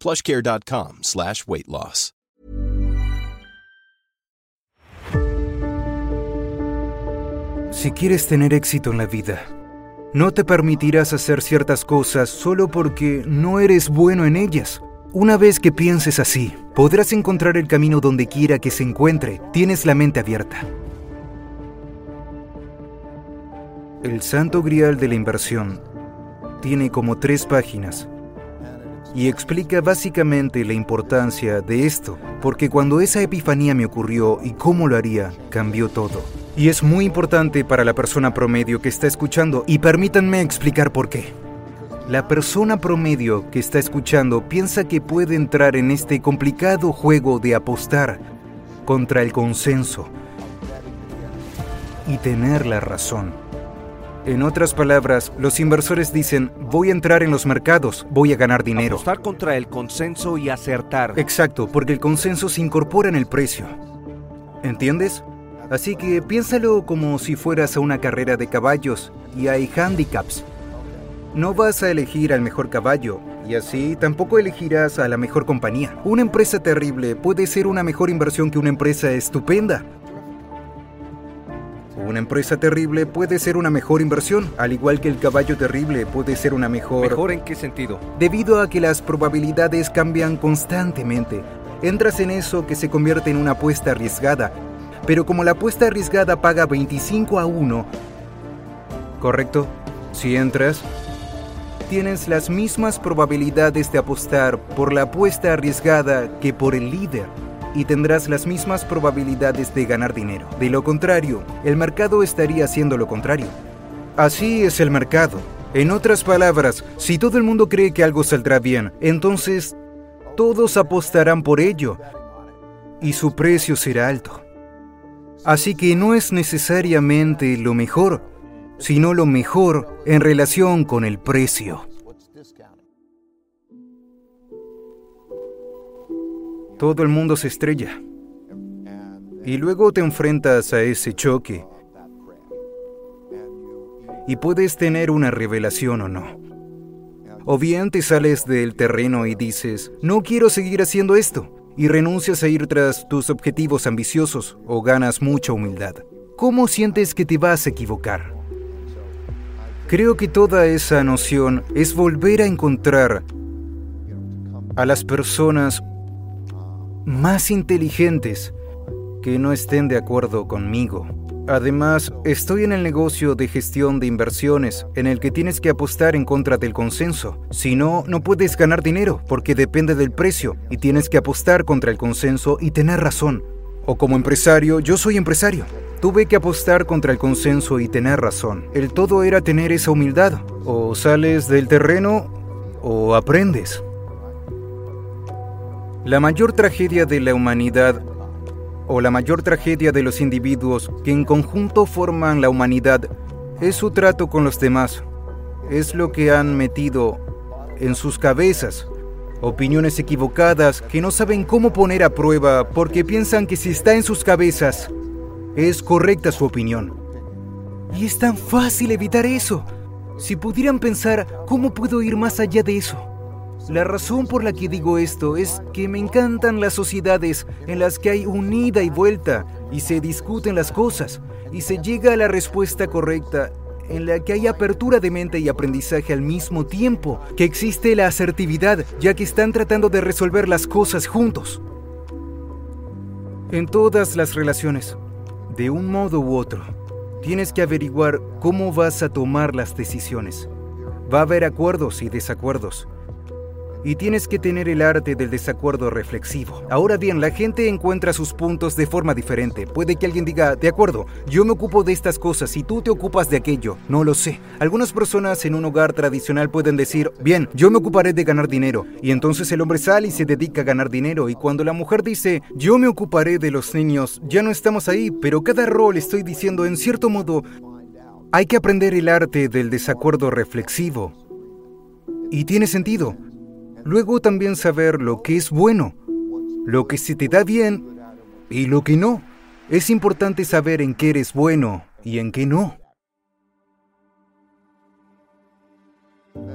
plushcare.com/weight loss. Si quieres tener éxito en la vida, no te permitirás hacer ciertas cosas solo porque no eres bueno en ellas. Una vez que pienses así, podrás encontrar el camino donde quiera que se encuentre. Tienes la mente abierta. El Santo Grial de la Inversión tiene como 3 páginas y explica básicamente la importancia de esto, porque cuando esa epifanía me ocurrió y cómo lo haría, cambió todo. Y es muy importante para la persona promedio que está escuchando, y permítanme explicar por qué. La persona promedio que está escuchando piensa que puede entrar en este complicado juego de apostar contra el consenso y tener la razón. En otras palabras, los inversores dicen, voy a entrar en los mercados, voy a ganar dinero. Apostar contra el consenso y acertar. Exacto, porque el consenso se incorpora en el precio. ¿Entiendes? Así que piénsalo como si fueras a una carrera de caballos y hay handicaps. No vas a elegir al mejor caballo y así tampoco elegirás a la mejor compañía. Una empresa terrible puede ser una mejor inversión que una empresa estupenda. Una empresa terrible puede ser una mejor inversión, al igual que el caballo terrible puede ser una mejor... ¿Mejor en qué sentido? Debido a que las probabilidades cambian constantemente. Entras en eso que se convierte en una apuesta arriesgada. Pero como la apuesta arriesgada paga 25-1, ¿correcto? Si entras, tienes las mismas probabilidades de apostar por la apuesta arriesgada que por el líder. Y tendrás las mismas probabilidades de ganar dinero. De lo contrario, el mercado estaría haciendo lo contrario. Así es el mercado. En otras palabras, si todo el mundo cree que algo saldrá bien, entonces todos apostarán por ello y su precio será alto. Así que no es necesariamente lo mejor, sino lo mejor en relación con el precio. Todo el mundo se estrella. Y luego te enfrentas a ese choque. Y puedes tener una revelación o no. O bien te sales del terreno y dices, no quiero seguir haciendo esto. Y renuncias a ir tras tus objetivos ambiciosos o ganas mucha humildad. ¿Cómo sientes que te vas a equivocar? Creo que toda esa noción es volver a encontrar a las personas más inteligentes que no estén de acuerdo conmigo. Además, estoy en el negocio de gestión de inversiones en el que tienes que apostar en contra del consenso. Si no, no puedes ganar dinero porque depende del precio y tienes que apostar contra el consenso y tener razón. O como empresario, yo soy empresario. Tuve que apostar contra el consenso y tener razón. El todo era tener esa humildad. O sales del terreno o aprendes. La mayor tragedia de la humanidad, o la mayor tragedia de los individuos que en conjunto forman la humanidad, es su trato con los demás. Es lo que han metido en sus cabezas, opiniones equivocadas que no saben cómo poner a prueba porque piensan que si está en sus cabezas, es correcta su opinión. Y es tan fácil evitar eso. Si pudieran pensar, ¿cómo puedo ir más allá de eso? La razón por la que digo esto es que me encantan las sociedades en las que hay un ida y vuelta y se discuten las cosas y se llega a la respuesta correcta, en la que hay apertura de mente y aprendizaje al mismo tiempo, que existe la asertividad, ya que están tratando de resolver las cosas juntos. En todas las relaciones, de un modo u otro, tienes que averiguar cómo vas a tomar las decisiones. Va a haber acuerdos y desacuerdos. Y tienes que tener el arte del desacuerdo reflexivo. Ahora bien, la gente encuentra sus puntos de forma diferente. Puede que alguien diga, de acuerdo, yo me ocupo de estas cosas y tú te ocupas de aquello. No lo sé. Algunas personas en un hogar tradicional pueden decir, bien, yo me ocuparé de ganar dinero. Y entonces el hombre sale y se dedica a ganar dinero. Y cuando la mujer dice, yo me ocuparé de los niños, ya no estamos ahí, pero cada rol estoy diciendo, en cierto modo, hay que aprender el arte del desacuerdo reflexivo. Y tiene sentido. Luego también saber lo que es bueno, lo que se te da bien y lo que no. Es importante saber en qué eres bueno y en qué no.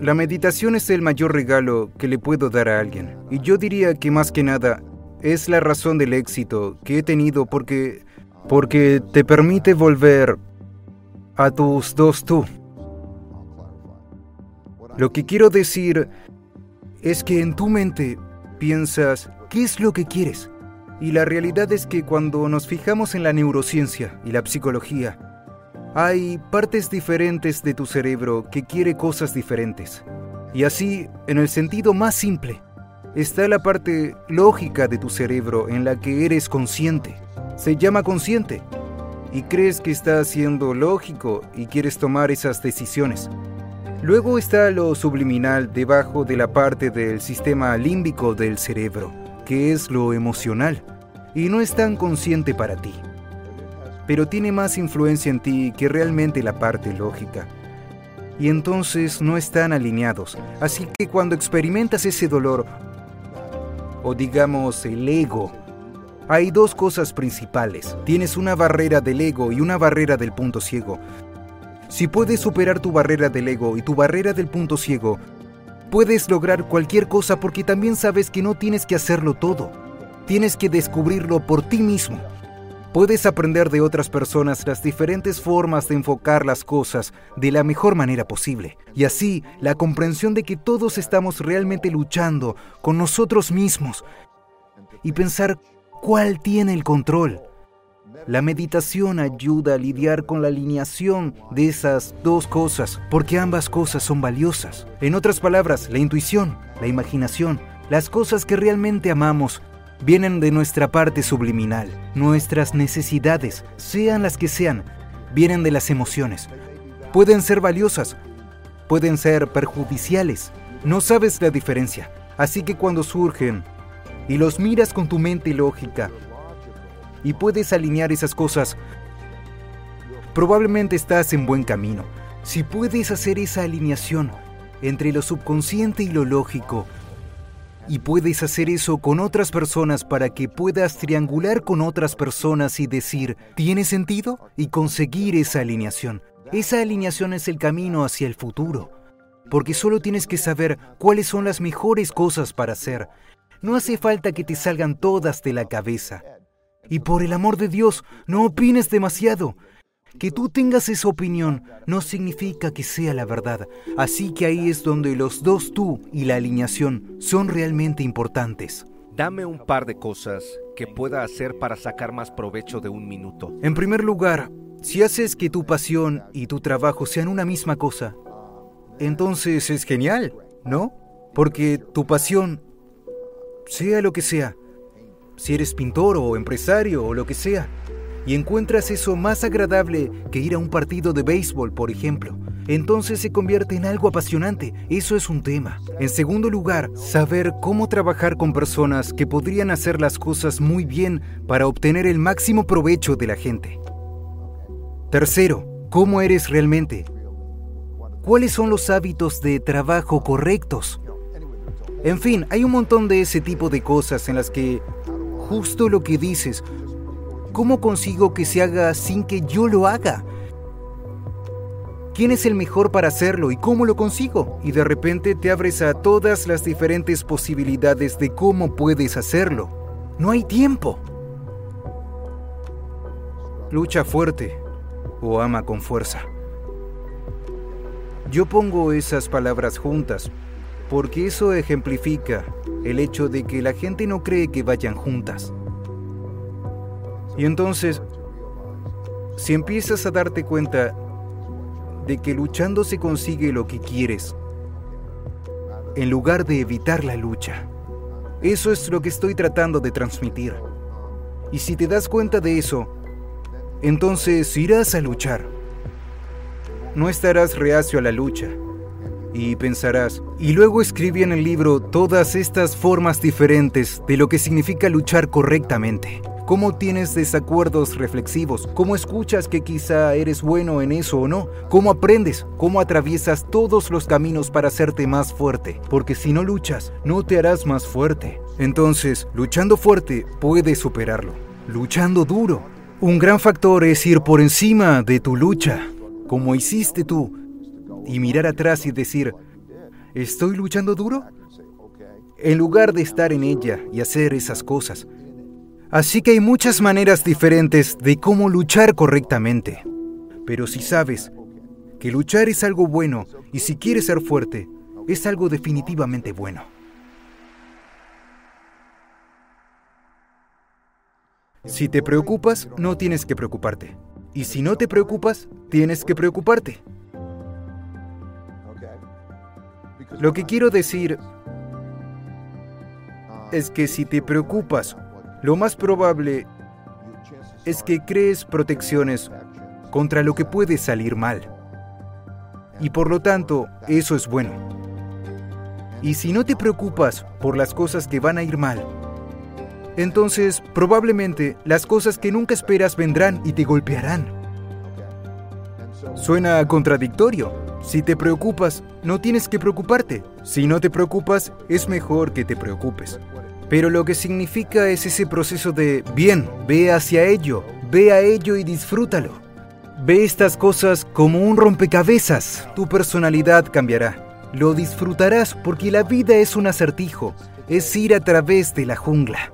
La meditación es el mayor regalo que le puedo dar a alguien. Y yo diría que más que nada es la razón del éxito que he tenido porque te permite volver a tus dos tú. Lo que quiero decir es que en tu mente piensas qué es lo que quieres. Y la realidad es que cuando nos fijamos en la neurociencia y la psicología, hay partes diferentes de tu cerebro que quiere cosas diferentes. Y así, en el sentido más simple, está la parte lógica de tu cerebro en la que eres consciente. Se llama consciente. Y crees que está siendo lógico y quieres tomar esas decisiones. Luego está lo subliminal debajo de la parte del sistema límbico del cerebro, que es lo emocional, y no es tan consciente para ti. Pero tiene más influencia en ti que realmente la parte lógica. Y entonces no están alineados, así que cuando experimentas ese dolor, o digamos el ego, hay dos cosas principales. Tienes una barrera del ego y una barrera del punto ciego. Si puedes superar tu barrera del ego y tu barrera del punto ciego, puedes lograr cualquier cosa porque también sabes que no tienes que hacerlo todo. Tienes que descubrirlo por ti mismo. Puedes aprender de otras personas las diferentes formas de enfocar las cosas de la mejor manera posible. Y así, la comprensión de que todos estamos realmente luchando con nosotros mismos y pensar cuál tiene el control. La meditación ayuda a lidiar con la alineación de esas dos cosas, porque ambas cosas son valiosas. En otras palabras, la intuición, la imaginación, las cosas que realmente amamos, vienen de nuestra parte subliminal. Nuestras necesidades, sean las que sean, vienen de las emociones. Pueden ser valiosas, pueden ser perjudiciales. No sabes la diferencia, así que cuando surgen y los miras con tu mente lógica, y puedes alinear esas cosas, probablemente estás en buen camino. Si puedes hacer esa alineación entre lo subconsciente y lo lógico, y puedes hacer eso con otras personas para que puedas triangular con otras personas y decir, ¿tiene sentido? Y conseguir esa alineación. Esa alineación es el camino hacia el futuro, porque solo tienes que saber cuáles son las mejores cosas para hacer. No hace falta que te salgan todas de la cabeza. Y por el amor de Dios, no opines demasiado. Que tú tengas esa opinión no significa que sea la verdad. Así que ahí es donde los dos tú y la alineación son realmente importantes. Dame un par de cosas que pueda hacer para sacar más provecho de un minuto. En primer lugar, si haces que tu pasión y tu trabajo sean una misma cosa, entonces es genial, ¿no? Porque tu pasión, sea lo que sea, si eres pintor o empresario o lo que sea, y encuentras eso más agradable que ir a un partido de béisbol, por ejemplo, entonces se convierte en algo apasionante. Eso es un tema. En segundo lugar, saber cómo trabajar con personas que podrían hacer las cosas muy bien para obtener el máximo provecho de la gente. Tercero, ¿cómo eres realmente? ¿Cuáles son los hábitos de trabajo correctos? En fin, hay un montón de ese tipo de cosas en las que justo lo que dices, ¿cómo consigo que se haga sin que yo lo haga? ¿Quién es el mejor para hacerlo y cómo lo consigo? Y de repente te abres a todas las diferentes posibilidades de cómo puedes hacerlo. No hay tiempo. Lucha fuerte o ama con fuerza. Yo pongo esas palabras juntas porque eso ejemplifica el hecho de que la gente no cree que vayan juntas. Y entonces, si empiezas a darte cuenta de que luchando se consigue lo que quieres, en lugar de evitar la lucha, eso es lo que estoy tratando de transmitir. Y si te das cuenta de eso, entonces irás a luchar. No estarás reacio a la lucha. Y pensarás, y luego escribí en el libro todas estas formas diferentes de lo que significa luchar correctamente. Cómo tienes desacuerdos reflexivos, cómo escuchas que quizá eres bueno en eso o no, cómo aprendes, cómo atraviesas todos los caminos para hacerte más fuerte, porque si no luchas, no te harás más fuerte. Entonces, luchando fuerte, puedes superarlo. Luchando duro. Un gran factor es ir por encima de tu lucha, como hiciste tú, y mirar atrás y decir, ¿estoy luchando duro? En lugar de estar en ella y hacer esas cosas. Así que hay muchas maneras diferentes de cómo luchar correctamente. Pero si sabes que luchar es algo bueno y si quieres ser fuerte, es algo definitivamente bueno. Si te preocupas, no tienes que preocuparte. Y si no te preocupas, tienes que preocuparte. Lo que quiero decir es que si te preocupas, lo más probable es que crees protecciones contra lo que puede salir mal. Y por lo tanto, eso es bueno. Y si no te preocupas por las cosas que van a ir mal, entonces probablemente las cosas que nunca esperas vendrán y te golpearán. Suena contradictorio. Si te preocupas, no tienes que preocuparte. Si no te preocupas, es mejor que te preocupes. Pero lo que significa es ese proceso de, bien, ve a ello y disfrútalo. Ve estas cosas como un rompecabezas. Tu personalidad cambiará. Lo disfrutarás porque la vida es un acertijo. Es ir a través de la jungla.